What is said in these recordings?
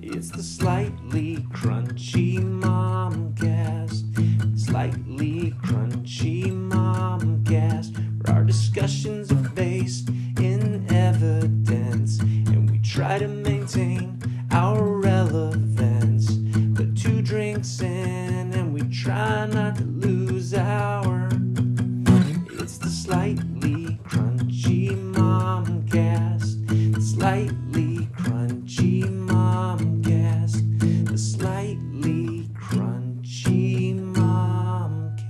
It's the Slightly Crunchy Momcast. Slightly Crunchy Momcast. Where our discussions are based in evidence, and we try to maintain our relevance. Put two drinks in, and we try not to lose our. It's the Slightly Crunchy Momcast. Slightly Crunchy Momcast. The Slightly Crunchy Momcast.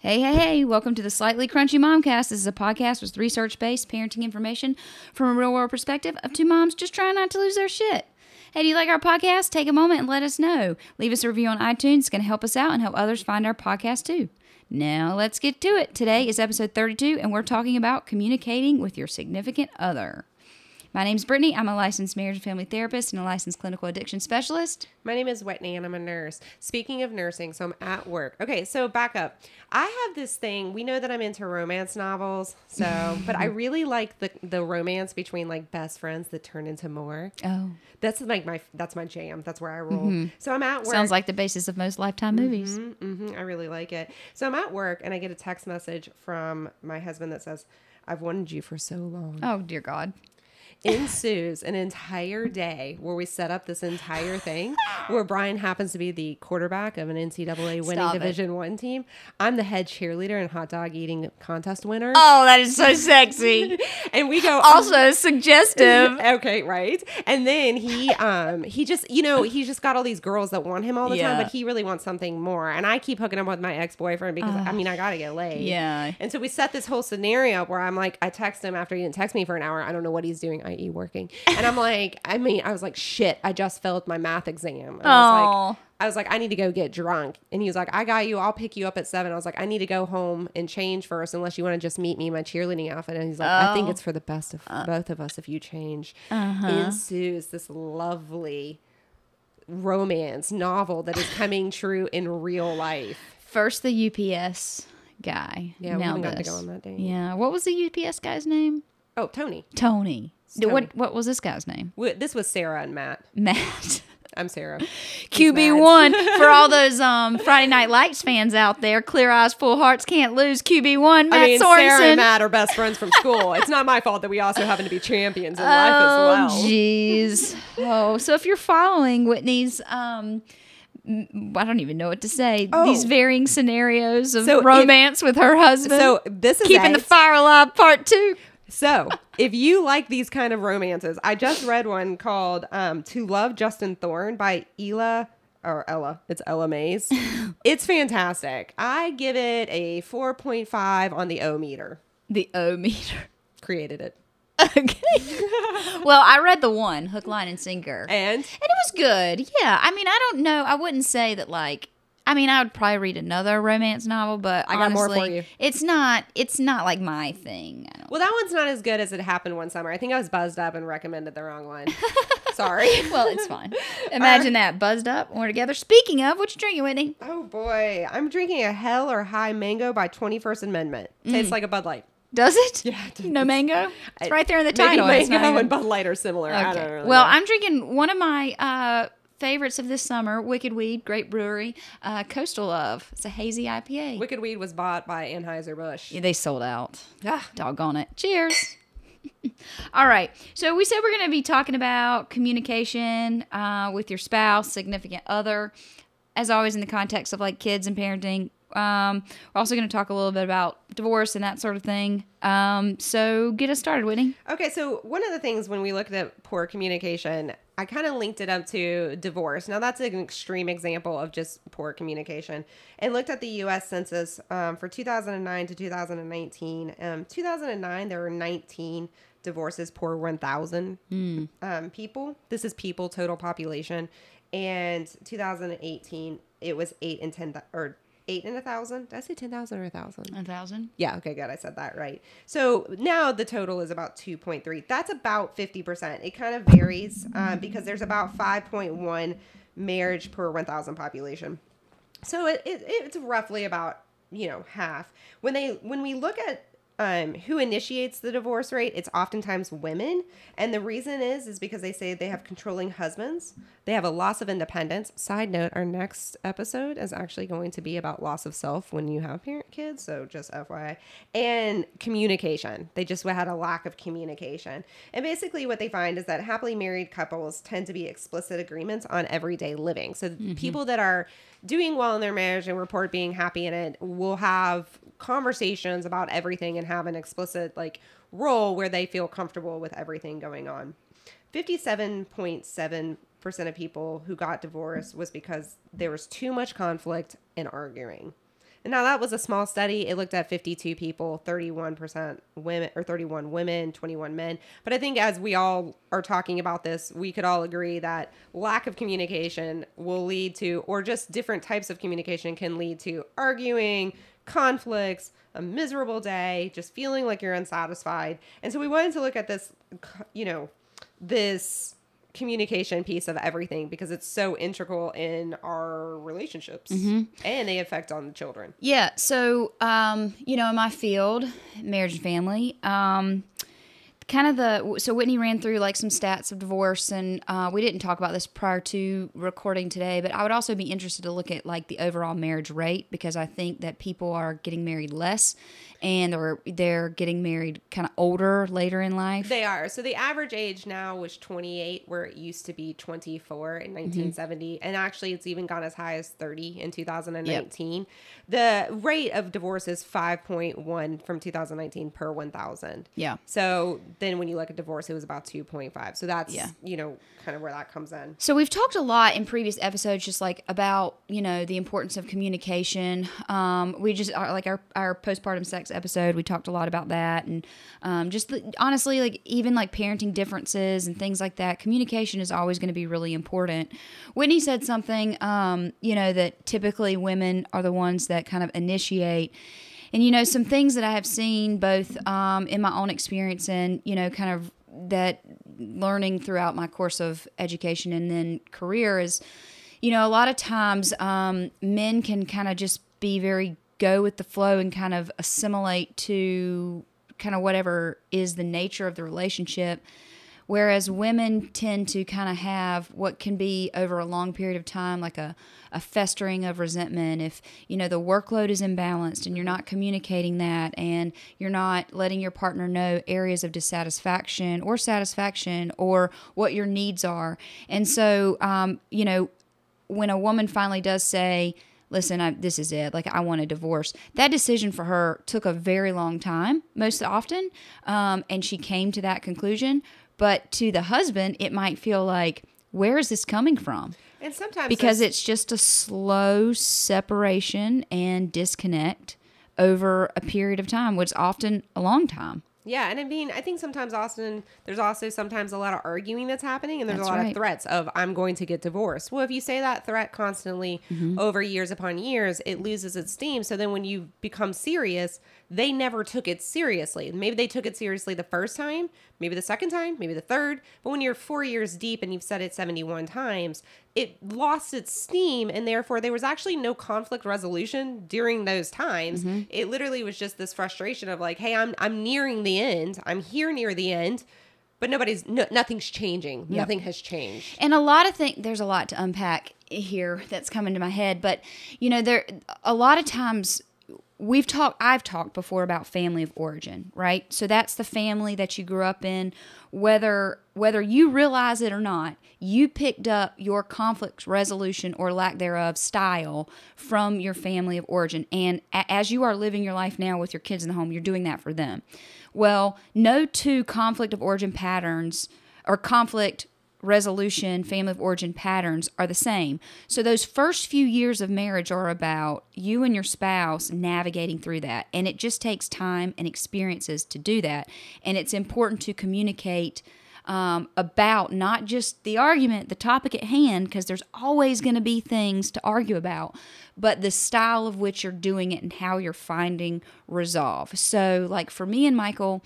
Hey, hey, hey. Welcome to the Slightly Crunchy Momcast. This is a podcast with research-based parenting information from a real-world perspective of two moms just trying not to lose their shit. Hey, do you like our podcast? Take a moment and let us know. Leave us a review on iTunes. It's going to help us out and help others find our podcast too. Now, let's get to it. Today is episode 32, and we're talking about communicating with your significant other. My name's Brittany. I'm a licensed marriage and family therapist and a licensed clinical addiction specialist. My name is Whitney, and I'm a nurse. Speaking of nursing, so I'm at work. Okay, so back up. I have this thing. We know that I'm into romance novels, so but I really like the romance between like best friends that turn into more. Oh, that's like that's my jam. That's where I roll. Mm-hmm. So I'm at work. Sounds like the basis of most Lifetime movies. Mm-hmm, mm-hmm. I really like it. So I'm at work, and I get a text message from my husband that says, "I've wanted you for so long." Oh dear God. Ensues an entire day where we set up this entire thing where Brian happens to be the quarterback of an NCAA winning Division I team. I'm the head cheerleader and hot dog eating contest winner. Oh, that is so sexy. And we go also suggestive. Okay, right. And then he just, you know, he's just got all these girls that want him all the time, but he really wants something more. And I keep hooking up with my ex-boyfriend because I mean, I got to get laid. Yeah. And so we set this whole scenario where I'm like, I text him after he didn't text me for an hour. I don't know what he's doing. I.e. working. And I'm like, I mean, I was like, shit, I just failed my math exam. And I was like, I need to go get drunk. And he was like, I got you. I'll pick you up at 7. I was like, I need to go home and change first unless you want to just meet me in my cheerleading outfit. And he's like, I think it's for the best of both of us if you change. Ensues this lovely romance novel that is coming true in real life. First the UPS guy. Yeah, now we got to go on that date. Yeah. What was the UPS guy's name? Oh, Tony. Tony. What was this guy's name? This was Sarah and Matt. Matt. I'm Sarah. QB1 for all those Friday Night Lights fans out there. Clear eyes, full hearts, can't lose. QB1, Matt Sorensen. Sarah and Matt are best friends from school. It's not my fault that we also happen to be champions in life as well. Oh, jeez. Oh, so if you're following Whitney's... I don't even know what to say. Oh. These varying scenarios of romance with her husband. So this is Keeping the Fire Alive Part 2. So, if you like these kind of romances, I just read one called To Love Justin Thorne by Ella Mays. It's fantastic. I give it a 4.5 on the O meter. The O meter. Created it. Okay. Well, I read the one, Hook, Line, and Sinker. And it was good. Yeah. I mean, I don't know. I wouldn't say that like... I mean, I would probably read another romance novel, but I got honestly, more for you. It's not like my thing. Well, that one's not as good as It Happened One Summer. I think I was buzzed up and recommended the wrong one. Sorry. Well, it's fine. Imagine that. Buzzed up. We're together. Speaking of, what you drinking, Whitney? Oh, boy. I'm drinking a Hell or High Mango by 21st Amendment. Tastes like a Bud Light. Does it? Yeah. It does. No mango? It's right there in the title. Maybe mango and Bud Light are similar. Okay. I don't really know. I'm drinking one of my... favorites of this summer, Wicked Weed, great brewery, Coastal Love. It's a hazy IPA. Wicked Weed was bought by Anheuser-Busch. Yeah, they sold out. Doggone it. Cheers. All right. So we said we're going to be talking about communication with your spouse, significant other, as always in the context of like kids and parenting. We're also going to talk a little bit about divorce and that sort of thing. So get us started, Whitney. Okay. So one of the things when we looked at poor communication, I kind of linked it up to divorce. Now that's an extreme example of just poor communication, and looked at the U.S. Census, for 2009 to 2019, 2009, there were 19 divorces per 1,000, people. This is people, total population. And 2018, it was 8 in 1,000? Did I say 10,000 or 1,000? 1,000? Yeah. Okay, good. I said that right. So now the total is about 2.3. That's about 50%. It kind of varies because there's about 5.1 marriage per 1,000 population. So it's roughly about, half. When we look at who initiates the divorce rate, it's oftentimes women. And the reason is because they say they have controlling husbands. They have a loss of independence. Side note, our next episode is actually going to be about loss of self when you have parent kids. So just FYI. And communication. They just had a lack of communication. And basically what they find is that happily married couples tend to be explicit agreements on everyday living. So people that are doing well in their marriage and report being happy in it will have conversations about everything and have an explicit like role where they feel comfortable with everything going on. 57.7% of people who got divorced was because there was too much conflict and arguing. And now that was a small study. It looked at 52 people, 31% women or 31 women, 21 men. But I think as we all are talking about this, we could all agree that lack of communication will lead to, or just different types of communication can lead to arguing, conflicts, a miserable day, just feeling like you're unsatisfied. And so we wanted to look at this, you know, this communication piece of everything because it's so integral in our relationships and the effect on the children. Yeah. So, you know, in my field, marriage and family, kind of the, so Whitney ran through like some stats of divorce, and we didn't talk about this prior to recording today, but I would also be interested to look at like the overall marriage rate, because I think that people are getting married less and or they're getting married kind of older later in life. They are. So the average age now was 28, where it used to be 24 in 1970. And actually it's even gone as high as 30 in 2019. Yep. The rate of divorce is 5.1 from 2019 per 1,000. Yeah. So then when you look at divorce, it was about 2.5. So that's, you know, kind of where that comes in. So we've talked a lot in previous episodes just like about, you know, the importance of communication. We just are like our postpartum sex episode, we talked a lot about that. And just the, honestly, like even like parenting differences and things like that, communication is always going to be really important. Whitney said something, you know, that typically women are the ones that kind of initiate. And, you know, some things that I have seen both in my own experience and, you know, kind of that learning throughout my course of education and then career is, you know, a lot of times men can kind of just be very go with the flow and kind of assimilate to kind of whatever is the nature of the relationship. Whereas women tend to kind of have what can be over a long period of time, like a festering of resentment. If, you know, the workload is imbalanced and you're not communicating that and you're not letting your partner know areas of dissatisfaction or satisfaction or what your needs are. And so, you know, when a woman finally does say, listen, this is it. Like, I want a divorce. That decision for her took a very long time, most often, and she came to that conclusion. But to the husband, it might feel like, where is this coming from? And sometimes because it's just a slow separation and disconnect over a period of time, which is often a long time. Yeah, and I mean, I think sometimes, Austin, there's also sometimes a lot of arguing that's happening, and there's a lot of threats of, I'm going to get divorced. Well, if you say that threat constantly over years upon years, it loses its steam. So then when you become serious, they never took it seriously. Maybe they took it seriously the first time, maybe the second time, maybe the third. But when you're 4 years deep and you've said it 71 times, it lost its steam, and therefore there was actually no conflict resolution during those times. It literally was just this frustration of like, hey, I'm nearing the end. I'm here near the end, but nothing's changing. Nothing has changed. And a lot of things, there's a lot to unpack here that's coming to my head, but you know, there a lot of times I've talked before about family of origin, right? So that's the family that you grew up in. Whether you realize it or not, you picked up your conflict resolution or lack thereof style from your family of origin. And as you are living your life now with your kids in the home, you're doing that for them. Well, no two conflict of origin patterns or conflict resolution, family of origin patterns are the same. So those first few years of marriage are about you and your spouse navigating through that. And it just takes time and experiences to do that. And it's important to communicate about not just the argument, the topic at hand, because there's always going to be things to argue about, but the style of which you're doing it and how you're finding resolve. So like for me and Michael,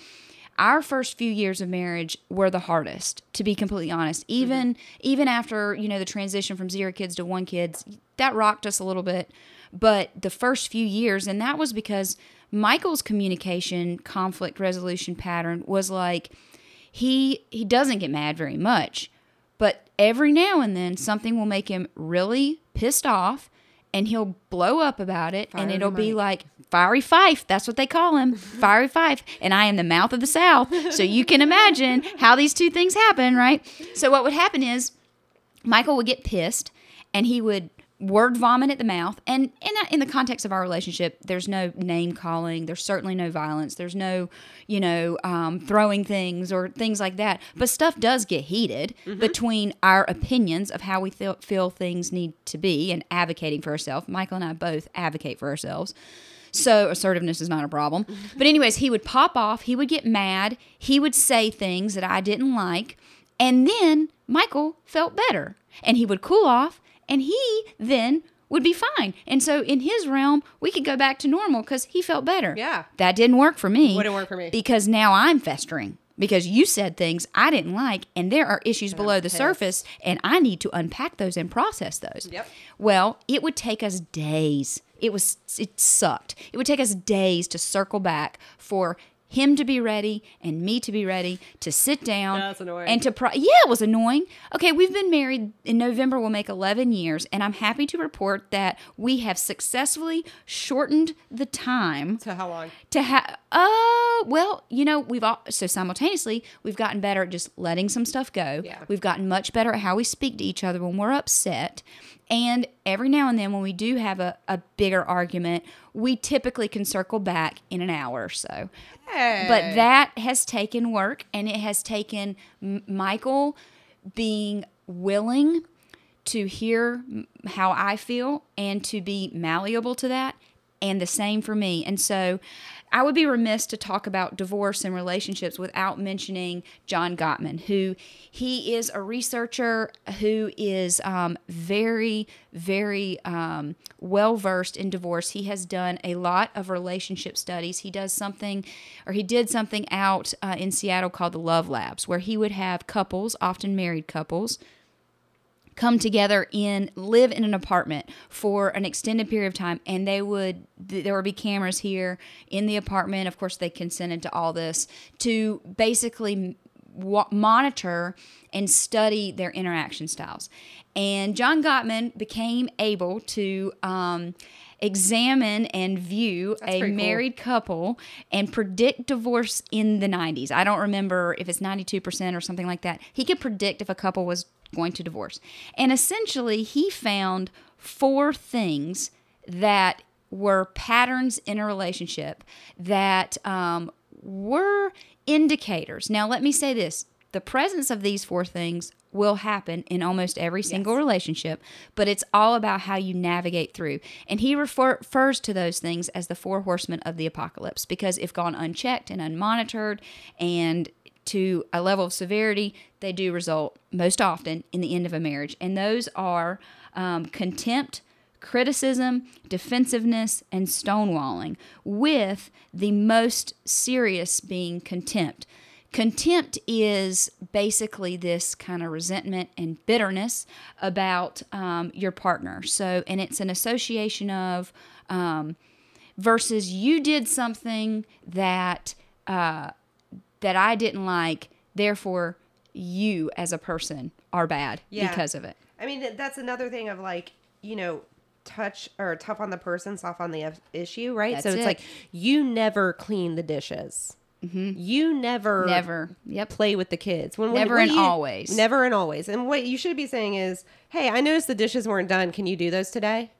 our first few years of marriage were the hardest, to be completely honest. Even after, you know, the transition from 0 kids to 1 kid, that rocked us a little bit. But the first few years, and that was because Michael's communication conflict resolution pattern was like, he doesn't get mad very much, but every now and then something will make him really pissed off and he'll blow up about it. Fiery and it'll Mike. Be like, Fiery Fife, that's what they call him, Fiery Fife. And I am the mouth of the South, so you can imagine how these two things happen, right? So what would happen is Michael would get pissed and he would word vomit at the mouth. And in the context of our relationship, there's no name calling. There's certainly no violence. There's no, throwing things or things like that. But stuff does get heated between our opinions of how we feel things need to be and advocating for ourselves. Michael and I both advocate for ourselves. So assertiveness is not a problem. But anyways, he would pop off. He would get mad. He would say things that I didn't like. And then Michael felt better. And he would cool off. And he then would be fine. And so in his realm, we could go back to normal because he felt better. Yeah. That didn't work for me. Wouldn't work for me. Because now I'm festering. Because you said things I didn't like, and there are issues below the surface, and I need to unpack those and process those. Yep. Well, it would take us days. It sucked. It would take us days to circle back for him to be ready and me to be ready to sit down. That's annoying. And to it was annoying. Okay, we've been married in November, we'll make 11 years, and I'm happy to report that we have successfully shortened the time. So how long? Simultaneously, we've gotten better at just letting some stuff go. Yeah. We've gotten much better at how we speak to each other when we're upset. And every now and then when we do have a bigger argument, we typically can circle back in an hour or so. Hey. But that has taken work, and it has taken Michael being willing to hear how I feel and to be malleable to that, and the same for me. And so I would be remiss to talk about divorce and relationships without mentioning John Gottman, who is a researcher who is very, very well-versed in divorce. He has done a lot of relationship studies. He did something out in Seattle called the Love Labs, where he would have couples, often married couples, come together live in an apartment for an extended period of time, and there would be cameras here in the apartment. Of course, they consented to all this to basically monitor and study their interaction styles. And John Gottman became able to examine and view a married couple and predict divorce in the 90s. I don't remember if it's 92% or something like that. He could predict if a couple was going to divorce. And essentially, he found 4 things that were patterns in a relationship that were indicators. Now, let me say this. The presence of these 4 things will happen in almost every single relationship, but it's all about how you navigate through. And he refers to those things as the 4 horsemen of the apocalypse, because if gone unchecked and unmonitored and to a level of severity, they do result most often in the end of a marriage. And those are contempt, criticism, defensiveness, and stonewalling, with the most serious being contempt. Contempt is basically this kind of resentment and bitterness about your partner. So, and it's an association of versus you did something that I didn't like, therefore you as a person are bad because of it. I mean, that's another thing of like, tough on the person, soft on the issue, right? That's so it's like, you never clean the dishes. Mm-hmm. You never play with the kids. Never and always. And what you should be saying is, hey, I noticed the dishes weren't done. Can you do those today?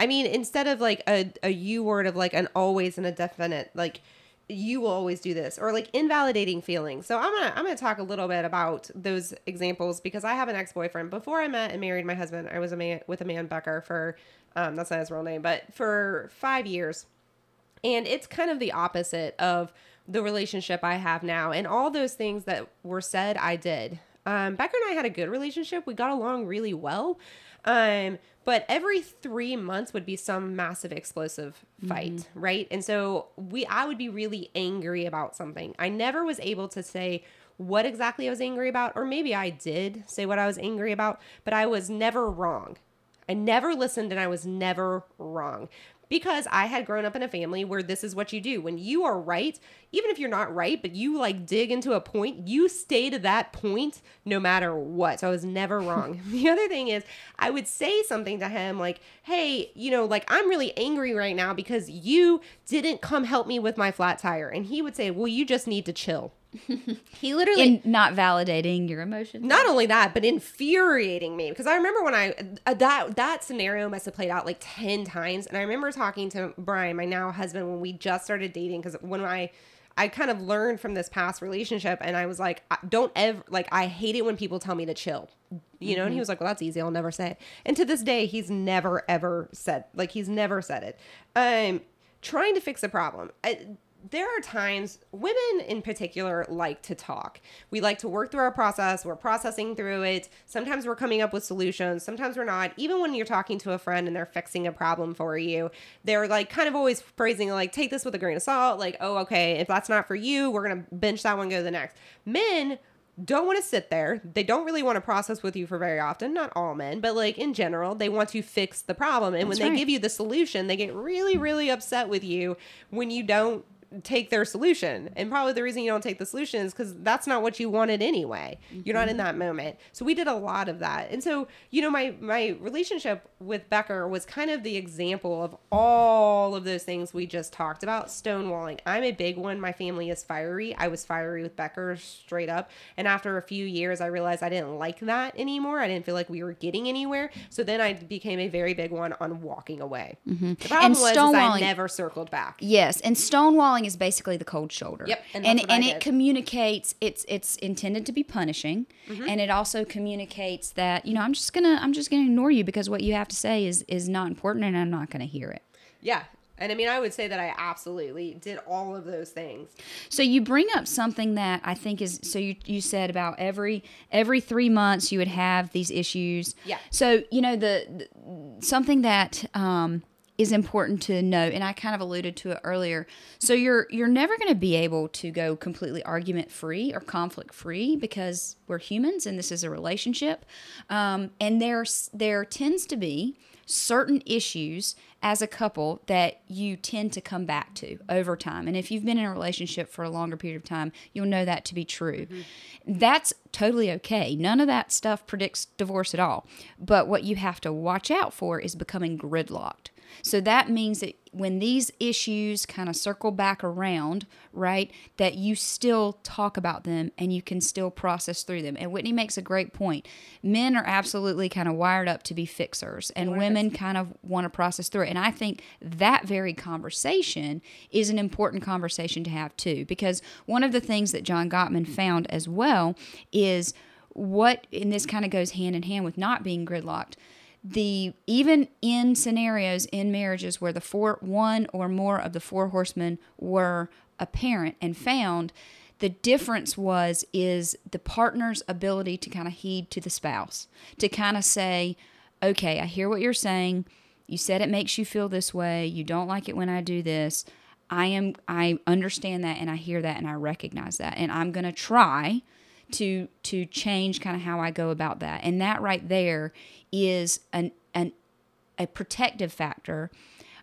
I mean, instead of like a you word of like an always and a definite, like, you will always do this, or like invalidating feelings. So I'm gonna talk a little bit about those examples, because I have an ex-boyfriend. Before I met and married my husband, I was with a man, Becker, for, that's not his real name, but for 5 years. And it's kind of the opposite of the relationship I have now. And all those things that were said, I did. Becker and I had a good relationship. We got along really well. But every 3 months would be some massive explosive fight, right? And so I would be really angry about something. I never was able to say what exactly I was angry about, or maybe I did say what I was angry about, but I was never wrong. I never listened and I was never wrong. Because I had grown up in a family where this is what you do. When you are right, even if you're not right, but you like dig into a point, you stay to that point no matter what. So I was never wrong. The other thing is I would say something to him like, hey, you know, like I'm really angry right now because you didn't come help me with my flat tire. And he would say, well, you just need to chill. He literally in not validating your emotions. Not only that, but infuriating me, because I remember when I that scenario must have played out like 10 times. And I remember talking to Brian, my now husband, when we just started dating, because when I kind of learned from this past relationship, and I was like, don't ever, like, I hate it when people tell me to chill, you know? Mm-hmm. And he was like, well, that's easy. I'll never say it. And to this day, he's never, ever said, like, he's never said it. Trying to fix a problem. There are times, women in particular like to talk. We like to work through our process. We're processing through it. Sometimes we're coming up with solutions. Sometimes we're not. Even when you're talking to a friend and they're fixing a problem for you, they're like kind of always phrasing like, take this with a grain of salt. Like, oh, okay, if that's not for you, we're going to bench that one, go to the next. Men don't want to sit there. They don't really want to process with you for very often. Not all men, but like in general, they want to fix the problem. And that's when they give you the solution, they get really, really upset with you when you don't take their solution. And probably the reason you don't take the solution is because that's not what you wanted anyway. Mm-hmm. You're not in that moment. So we did a lot of that. And so, you know, my relationship with Becker was kind of the example of all of those things we just talked about. Stonewalling. I'm a big one. My family is fiery. I was fiery with Becker straight up. And after a few years, I realized I didn't like that anymore. I didn't feel like we were getting anywhere. So then I became a very big one on walking away. Mm-hmm. The problem was I never circled back. Yes. And stonewalling is basically the cold shoulder. Yep. And it communicates, it's intended to be punishing. Mm-hmm. And it also communicates that, you know, I'm just gonna ignore you because what you have to say is not important and I'm not gonna hear it. Yeah. And I mean, I would say that I absolutely did all of those things. So you bring up something that I think is, so you said about every 3 months you would have these issues. Yeah. So, you know, the something that is important to know, and I kind of alluded to it earlier. So you're never going to be able to go completely argument-free or conflict-free because we're humans and this is a relationship. And there tends to be certain issues as a couple that you tend to come back to over time. And if you've been in a relationship for a longer period of time, you'll know that to be true. Mm-hmm. That's totally okay. None of that stuff predicts divorce at all. But what you have to watch out for is becoming gridlocked. So that means that when these issues kind of circle back around, right, that you still talk about them and you can still process through them. And Whitney makes a great point. Men are absolutely kind of wired up to be fixers, and women kind of want to process through it. And I think that very conversation is an important conversation to have too, because one of the things that John Gottman found as well is what, and this kind of goes hand in hand with not being gridlocked, even in scenarios in marriages where one or more of the four horsemen were apparent and found, the difference is the partner's ability to kind of heed to the spouse, to kind of say, okay, I hear what you're saying. You said it makes you feel this way. You don't like it when I do this. I understand that, and I hear that, and I recognize that, and I'm going to try to change kind of how I go about that. And that right there is a protective factor,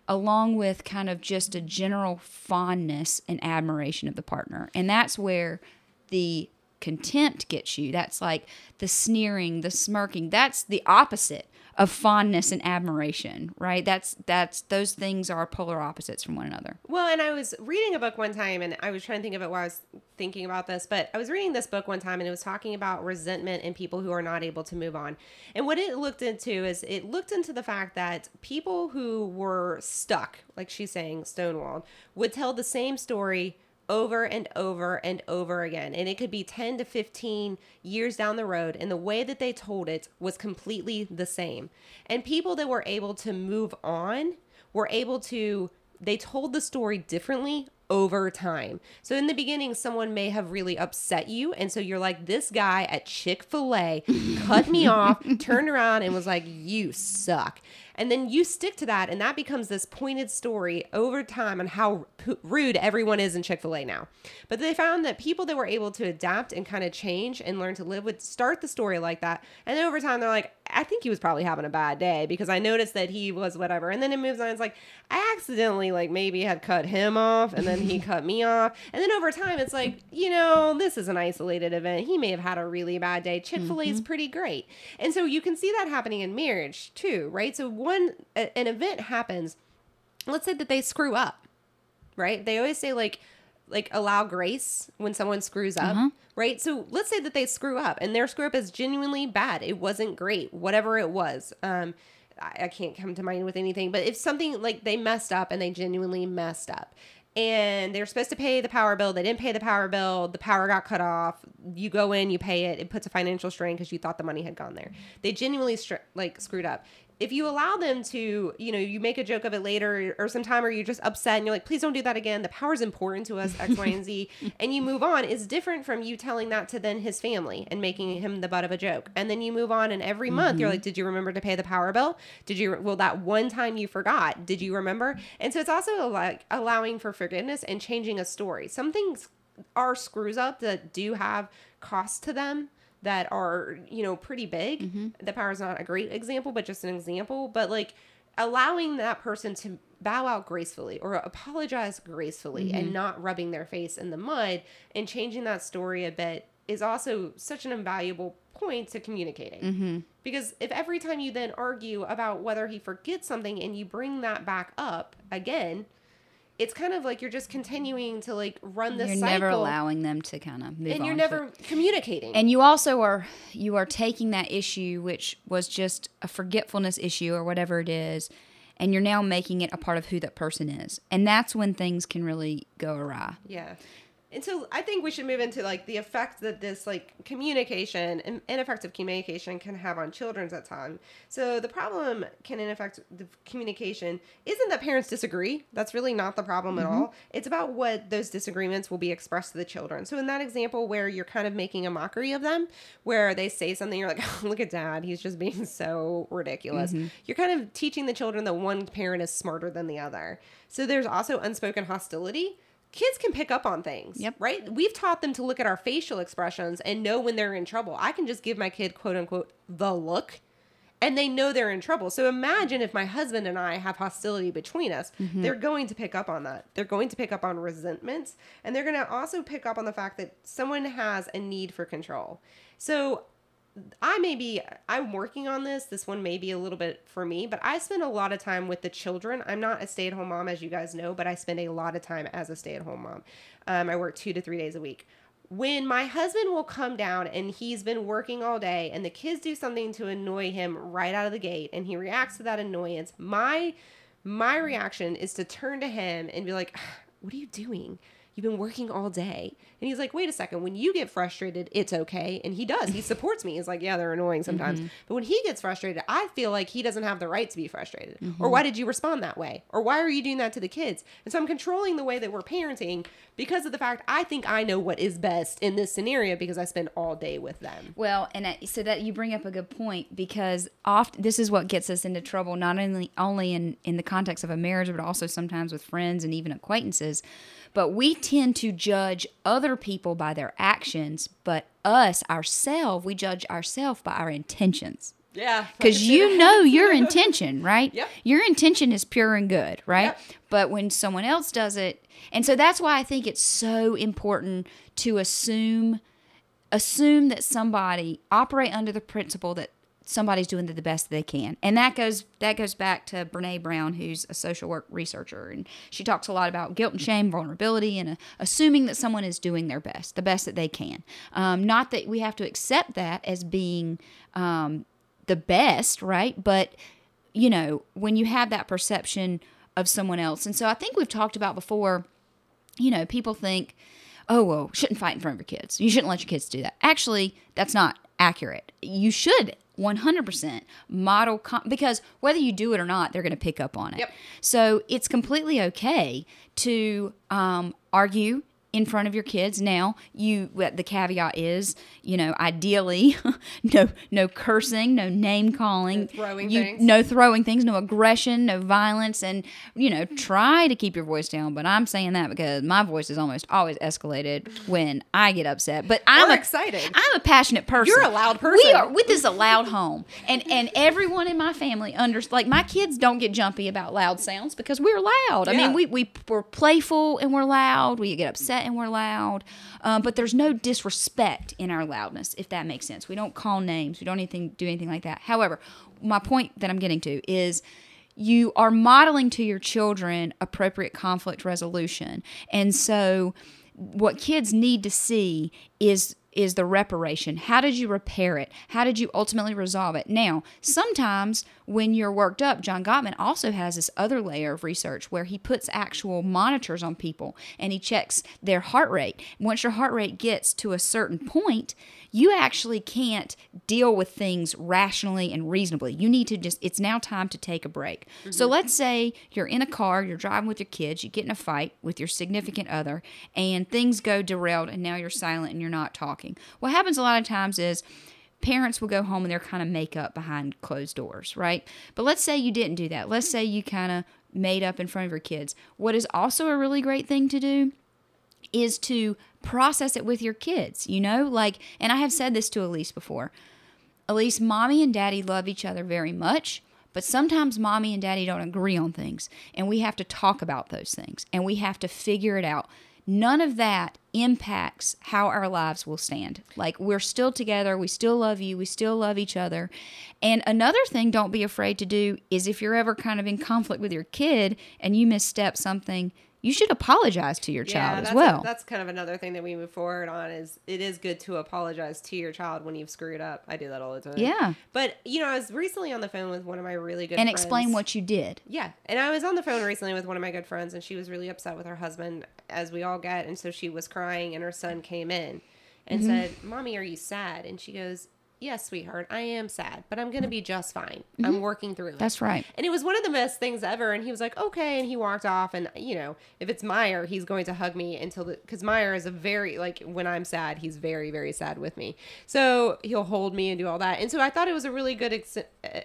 along with kind of just a general fondness and admiration of the partner. And that's where the contempt gets you. That's like the sneering, the smirking. That's the opposite of fondness and admiration, right? That's those things are polar opposites from one another. Well, and I was reading a book one time, and I was trying to think of it while I was thinking about this, but I was reading this book one time, and it was talking about resentment and people who are not able to move on. And what it looked into is it looked into the fact that people who were stuck, like she's saying, stonewalled, would tell the same story over and over and over again. And it could be 10 to 15 years down the road. And the way that they told it was completely the same. And people that were able to move on were able to, they told the story differently over time. So in the beginning, someone may have really upset you. And so you're like, this guy at Chick-fil-A cut me off, turned around and was like, you suck. And then you stick to that. And that becomes this pointed story over time on how rude everyone is in Chick-fil-A now. But they found that people that were able to adapt and kind of change and learn to live with, start the story like that. And then over time, they're like, I think he was probably having a bad day because I noticed that he was whatever. And then it moves on. It's like, I accidentally like maybe had cut him off and then he cut me off. And then over time, it's like, you know, this is an isolated event. He may have had a really bad day. Chick-fil-A is pretty great. And so you can see that happening in marriage too, right? So an event happens, let's say that they screw up, right? They always say like allow grace when someone screws up, right? So let's say that they screw up and their screw up is genuinely bad. It wasn't great, whatever it was. I can't come to mind with anything, but if something like they messed up and they genuinely messed up and they're supposed to pay the power bill, they didn't pay the power bill, the power got cut off, you go in, you pay it, it puts a financial strain because you thought the money had gone there. They genuinely screwed up. If you allow them to, you know, you make a joke of it later or sometime, or you're just upset and you're like, please don't do that again. The power's important to us, X, Y, and Z. And you move on is different from you telling that to then his family and making him the butt of a joke. And then you move on and every month you're like, did you remember to pay the power bill? Well, that one time you forgot, did you remember? And so it's also like allowing for forgiveness and changing a story. Some things are screws up that do have costs to them that are, you know, pretty big. The power is not a great example, but just an example. But like allowing that person to bow out gracefully or apologize gracefully and not rubbing their face in the mud and changing that story a bit is also such an invaluable point to communicating. Because if every time you then argue about whether he forgets something and you bring that back up again, it's kind of like you're just continuing to like run this cycle. You're never allowing them to kind of move on. And you're never communicating. And you also are taking that issue, which was just a forgetfulness issue or whatever it is, and you're now making it a part of who that person is. And that's when things can really go awry. Yeah. And so I think we should move into like the effect that this like communication and ineffective communication can have on children at times. So the problem can ineffective communication isn't that parents disagree. That's really not the problem at all. It's about what those disagreements will be expressed to the children. So in that example where you're kind of making a mockery of them, where they say something, you're like, oh, look at dad, he's just being so ridiculous. You're kind of teaching the children that one parent is smarter than the other. So there's also unspoken hostility. Kids can pick up on things, right? We've taught them to look at our facial expressions and know when they're in trouble. I can just give my kid, quote unquote, the look, and they know they're in trouble. So imagine if my husband and I have hostility between us, they're going to pick up on that. They're going to pick up on resentments, and they're going to also pick up on the fact that someone has a need for control. So I'm working on this. This one may be a little bit for me, but I spend a lot of time with the children. I'm not a stay-at-home mom, as you guys know, but I spend a lot of time as a stay-at-home mom. I work 2 to 3 days a week. When my husband will come down and he's been working all day and the kids do something to annoy him right out of the gate and he reacts to that annoyance, my reaction is to turn to him and be like, what are you doing? You've been working all day. And he's like, wait a second, when you get frustrated, it's okay. And he does. He supports me. He's like, yeah, they're annoying sometimes. But when he gets frustrated, I feel like he doesn't have the right to be frustrated. Or why did you respond that way? Or why are you doing that to the kids? And so I'm controlling the way that we're parenting because of the fact I think I know what is best in this scenario because I spend all day with them. Well, and so that you bring up a good point because often this is what gets us into trouble, not only in the context of a marriage, but also sometimes with friends and even acquaintances. But we tend to judge other people by their actions, but we judge ourselves by our intentions. Yeah. Because you know your intention, right? Yep. Your intention is pure and good, right? Yep. But when someone else does it, and so that's why I think it's so important to assume that somebody operate under the principle that somebody's doing the best they can. And that goes back to Brené Brown, who's a social work researcher, and she talks a lot about guilt and shame, vulnerability, and assuming that someone is doing their best, the best that they can. Not that we have to accept that as being the best, right? But, you know, when you have that perception of someone else. And so I think we've talked about before, you know, people think, oh, well, shouldn't fight in front of your kids. You shouldn't let your kids do that. Actually, that's not accurate. You should 100% model, because whether you do it or not, they're going to pick up on it. Yep. So it's completely okay to argue in front of your kids. Now, the caveat is, ideally, no cursing, no name calling, no throwing things, no aggression, no violence, and try to keep your voice down. But I'm saying that because my voice is almost always escalated when I get upset. But I'm a passionate person. You're a loud person. This is a loud home, and everyone in my family my kids don't get jumpy about loud sounds because we're loud. Yeah. I mean, we're playful and we're loud. We get upset and we're loud, but there's no disrespect in our loudness, if that makes sense. We don't call names. We don't do anything like that. However, my point that I'm getting to is you are modeling to your children appropriate conflict resolution. And so what kids need to see is the reparation. How did you repair it? How did you ultimately resolve it? Now, sometimes when you're worked up, John Gottman also has this other layer of research where he puts actual monitors on people and he checks their heart rate. Once your heart rate gets to a certain point, you actually can't deal with things rationally and reasonably. You need to it's now time to take a break. Mm-hmm. So let's say you're in a car, you're driving with your kids, you get in a fight with your significant other, and things go derailed, and now you're silent and you're not talking. What happens a lot of times is parents will go home and they're kind of make up behind closed doors, right? But let's say you didn't do that. Let's say you kind of made up in front of your kids. What is also a really great thing to do is to process it with your kids, and I have said this to Elise before. Elise, mommy and daddy love each other very much, but sometimes mommy and daddy don't agree on things, and we have to talk about those things, and we have to figure it out. None of that impacts how our lives will stand. Like, we're still together, we still love you, we still love each other. And another thing don't be afraid to do is if you're ever kind of in conflict with your kid and you misstep something, you should apologize to your child as well. That's kind of another thing that we move forward on is it is good to apologize to your child when you've screwed up. I do that all the time. Yeah. But, I was recently on the phone with one of my really good friends. And explain what you did. Yeah. And I was on the phone recently with one of my good friends, and she was really upset with her husband, as we all get. And so she was crying, and her son came in and mm-hmm. said, "Mommy, are you sad?" And she goes, "Yes, sweetheart, I am sad, but I'm going to be just fine. Mm-hmm. I'm working through it." That's right. And it was one of the best things ever. And he was like, okay. And he walked off. And, if it's Meyer, he's going to hug me because Meyer is a very, when I'm sad, he's very, very sad with me. So he'll hold me and do all that. And so I thought it was a really good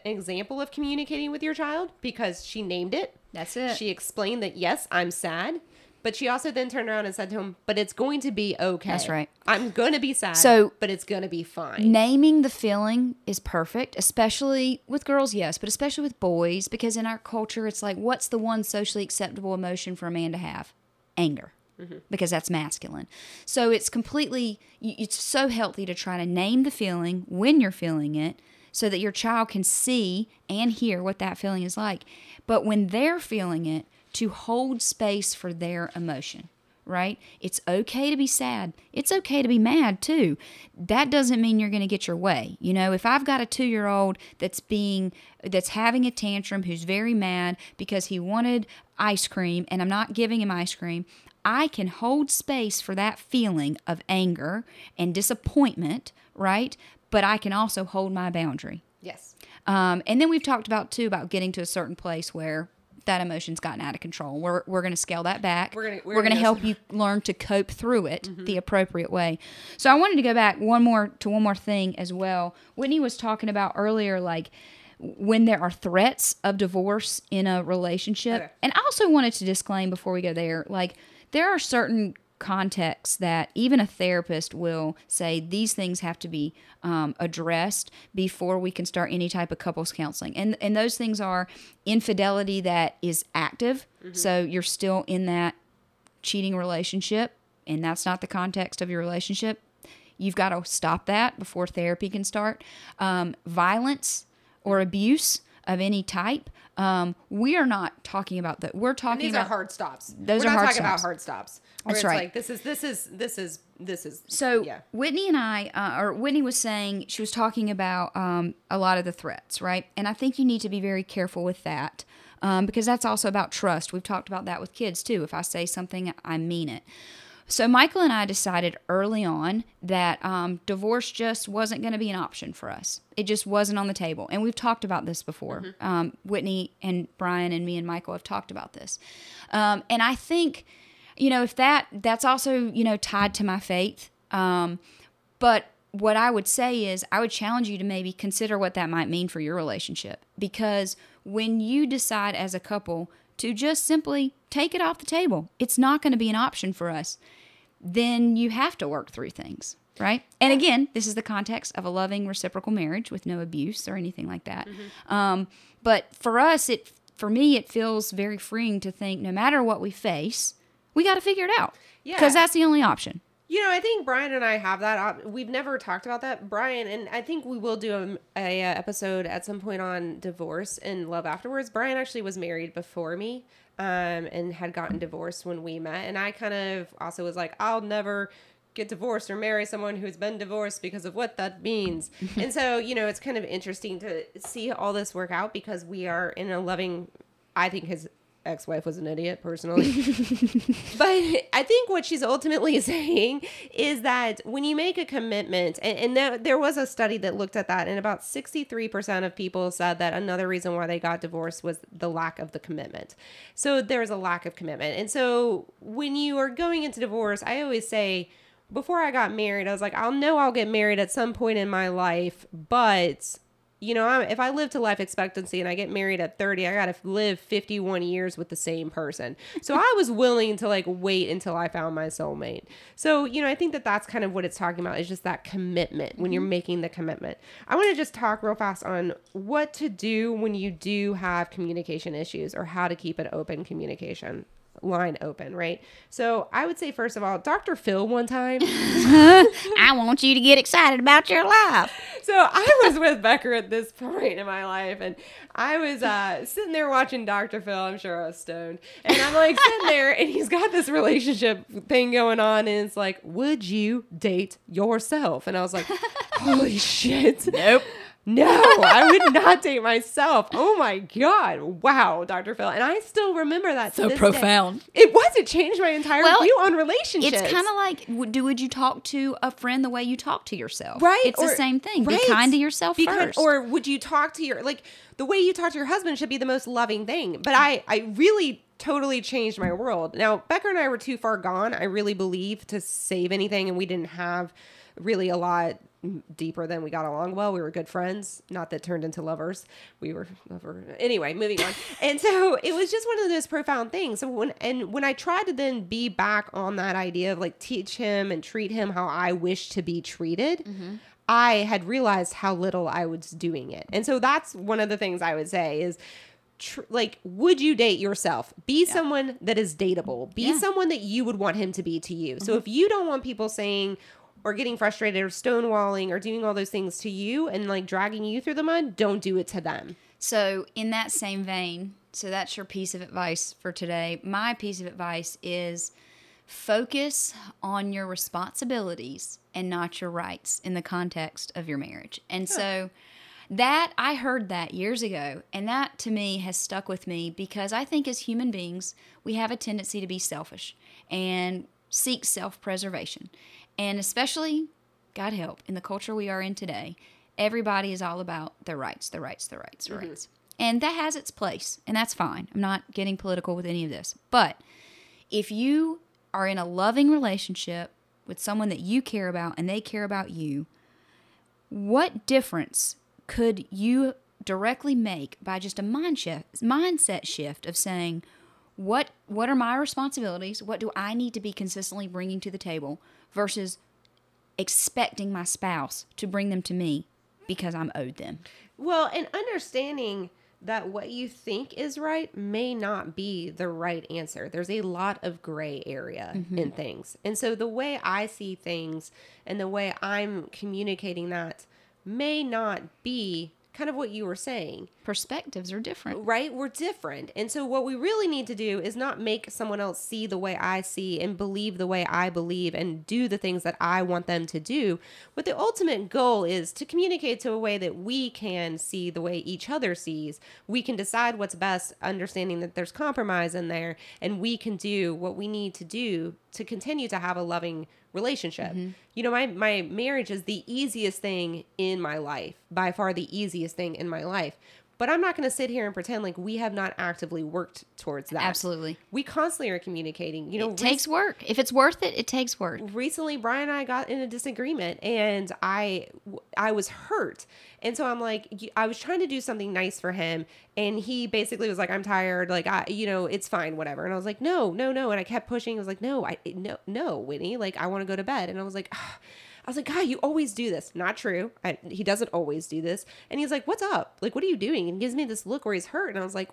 example of communicating with your child because she named it. That's it. She explained that, yes, I'm sad. But she also then turned around and said to him, "But it's going to be okay. That's right. I'm going to be sad, but it's going to be fine." Naming the feeling is perfect, especially with girls, yes, but especially with boys, because in our culture, it's like, what's the one socially acceptable emotion for a man to have? Anger, mm-hmm. because that's masculine. So it's completely, it's so healthy to try to name the feeling when you're feeling it, so that your child can see and hear what that feeling is like. But when they're feeling it, to hold space for their emotion, right? It's okay to be sad. It's okay to be mad, too. That doesn't mean you're going to get your way. If I've got a 2-year-old that's having a tantrum, who's very mad because he wanted ice cream and I'm not giving him ice cream, I can hold space for that feeling of anger and disappointment, right? But I can also hold my boundary. Yes. And then we've talked about getting to a certain place where that emotion's gotten out of control. We're going to scale that back. We're going to help you learn to cope through it mm-hmm. the appropriate way. So I wanted to go back one more thing as well. Whitney was talking about earlier, when there are threats of divorce in a relationship. Okay. And I also wanted to disclaim before we go there, there are certain contexts that even a therapist will say these things have to be addressed before we can start any type of couples counseling. And those things are infidelity that is active. Mm-hmm. So you're still in that cheating relationship, and that's not the context of your relationship. You've got to stop that before therapy can start. Violence or abuse of any type. We are not talking about that. We're talking about... these are hard stops. Those are hard stops. We're not talking about hard stops. That's right. This is. So yeah. Whitney and I, or Whitney was saying, she was talking about a lot of the threats, right? And I think you need to be very careful with that because that's also about trust. We've talked about that with kids too. If I say something, I mean it. So Michael and I decided early on that divorce just wasn't going to be an option for us. It just wasn't on the table. And we've talked about this before. Mm-hmm. Whitney and Brian and me and Michael have talked about this. And I think you know, if that's also, you know, tied to my faith. But what I would say is I would challenge you to maybe consider what that might mean for your relationship, because when you decide as a couple to just simply take it off the table, it's not going to be an option for us, then you have to work through things, right? And again, this is the context of a loving reciprocal marriage with no abuse or anything like that. Mm-hmm. But for us, for me, it feels very freeing to think no matter what we face, we got to figure it out. Yeah. Because that's the only option. You know, I think Brian and I have that. We've never talked about that, Brian, and I think we will do a episode at some point on divorce and love afterwards. Brian actually was married before me, and had gotten divorced when we met. And I kind of also was like, I'll never get divorced or marry someone who's been divorced because of what that means. And so, you know, it's kind of interesting to see all this work out, because we are in a loving, I think his ex-wife was an idiot personally. But I think what she's ultimately saying is that when you make a commitment, and there was a study that looked at that, and about 63% of people said that another reason why they got divorced was the lack of the commitment. So there's a lack of commitment. And so when you are going into divorce, I always say, before I got married, I was like, I'll get married at some point in my life, but you know, if I live to life expectancy and I get married at 30, I got to live 51 years with the same person. So I was willing to like wait until I found my soulmate. So, you know, I think that that's kind of what it's talking about, is just that commitment when you're making the commitment. I want to just talk real fast on what to do when you do have communication issues, or how to keep an open communication line open, right? So I would say, first of all, Dr. Phil one time, I want you to get excited about your life. So I was with Becker at this point in my life, and I was sitting there watching Dr. Phil. I'm sure I was stoned, and I'm like sitting there, and he's got this relationship thing going on, and it's like, would you date yourself? And I was like, holy shit, nope. No, I would not date myself. Oh my God. Wow, Dr. Phil. And I still remember that. So profound. Day. It was. It changed my entire view on relationships. It's kind of like, would you talk to a friend the way you talk to yourself? Right. It's the same thing. Right. Be kind to yourself first. Or would you talk to your, like, the way you talk to your husband should be the most loving thing. But I really totally changed my world. Now, Becker and I were too far gone, I really believe, to save anything. And we didn't have really a lot deeper than we got along. Well, we were good friends, not that turned into lovers. We were lover. Anyway, moving on. And so it was just one of those profound things. So when I tried to then be back on that idea of like teach him and treat him how I wish to be treated, I had realized how little I was doing it. And so that's one of the things I would say is, like, would you date yourself? Be someone that is dateable. Be someone that you would want him to be to you. So if you don't want people saying or getting frustrated or stonewalling or doing all those things to you and like dragging you through the mud, don't do it to them. So in that same vein, so that's your piece of advice for today. My piece of advice is focus on your responsibilities and not your rights in the context of your marriage. And so that, I heard that years ago, and that to me has stuck with me, because I think as human beings, we have a tendency to be selfish and seek self-preservation. And especially, God help, in the culture we are in today, everybody is all about their rights, their rights, their rights, their rights. And that has its place, and that's fine. I'm not getting political with any of this. But if you are in a loving relationship with someone that you care about and they care about you, what difference could you directly make by just a mindset shift of saying, what are my responsibilities? What do I need to be consistently bringing to the table? Versus expecting my spouse to bring them to me because I'm owed them. Well, and understanding that what you think is right may not be the right answer. There's a lot of gray area in things. And so the way I see things and the way I'm communicating that may not be kind of what you were saying. Perspectives are different. Right? We're different. And so what we really need to do is not make someone else see the way I see and believe the way I believe and do the things that I want them to do. But the ultimate goal is to communicate to a way that we can see the way each other sees. We can decide what's best, understanding that there's compromise in there, and we can do what we need to do to continue to have a loving relationship. You know, my marriage is the easiest thing in my life, by far the easiest thing in my life. But I'm not going to sit here and pretend like we have not actively worked towards that. Absolutely. We constantly are communicating. You know, it takes work. If it's worth it, it takes work. Recently, Brian and I got in a disagreement, and I was hurt. And so I'm like, I was trying to do something nice for him, and he basically was like, I'm tired. Like, it's fine, whatever. And I was like, no. And I kept pushing. I was like, no, Whitney. Like, I want to go to bed. And I was like, ugh. I was like, God, you always do this. Not true. He doesn't always do this. And he's like, what's up? Like, what are you doing? And he gives me this look where he's hurt. And I was like,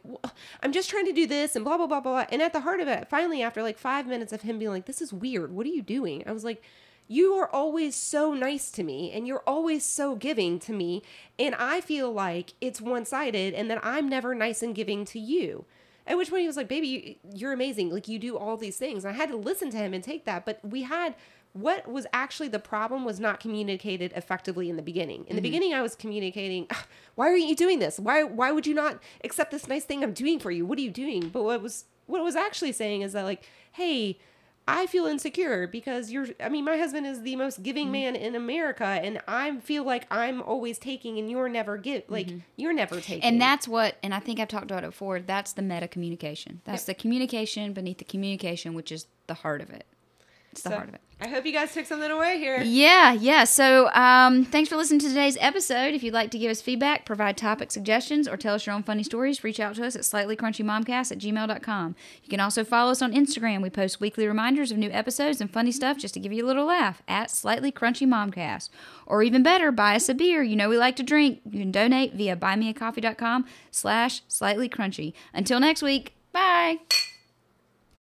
I'm just trying to do this and blah, blah, blah, blah. And at the heart of it, finally, after like 5 minutes of him being like, this is weird. What are you doing? I was like, you are always so nice to me, and you're always so giving to me. And I feel like it's one-sided and that I'm never nice and giving to you. At which point he was like, baby, you're amazing. Like, you do all these things. And I had to listen to him and take that. But we had... what was actually the problem was not communicated effectively in the beginning. In the beginning, I was communicating, why are you doing this? Why would you not accept this nice thing I'm doing for you? What are you doing? But what it was actually saying is that, like, hey, I feel insecure because my husband is the most giving man in America, and I feel like I'm always taking and you're never you're never taking. And that's and I think I've talked about it before, that's the meta communication. That's the communication beneath the communication, which is the heart of it. It's the heart of it. I hope you guys took something away here. Yeah. So thanks for listening to today's episode. If you'd like to give us feedback, provide topic suggestions, or tell us your own funny stories, reach out to us at slightlycrunchymomcast@gmail.com. You can also follow us on Instagram. We post weekly reminders of new episodes and funny stuff just to give you a little laugh at slightlycrunchymomcast. Or even better, buy us a beer. You know we like to drink. You can donate via buymeacoffee.com/slightlycrunchy. Until next week, bye.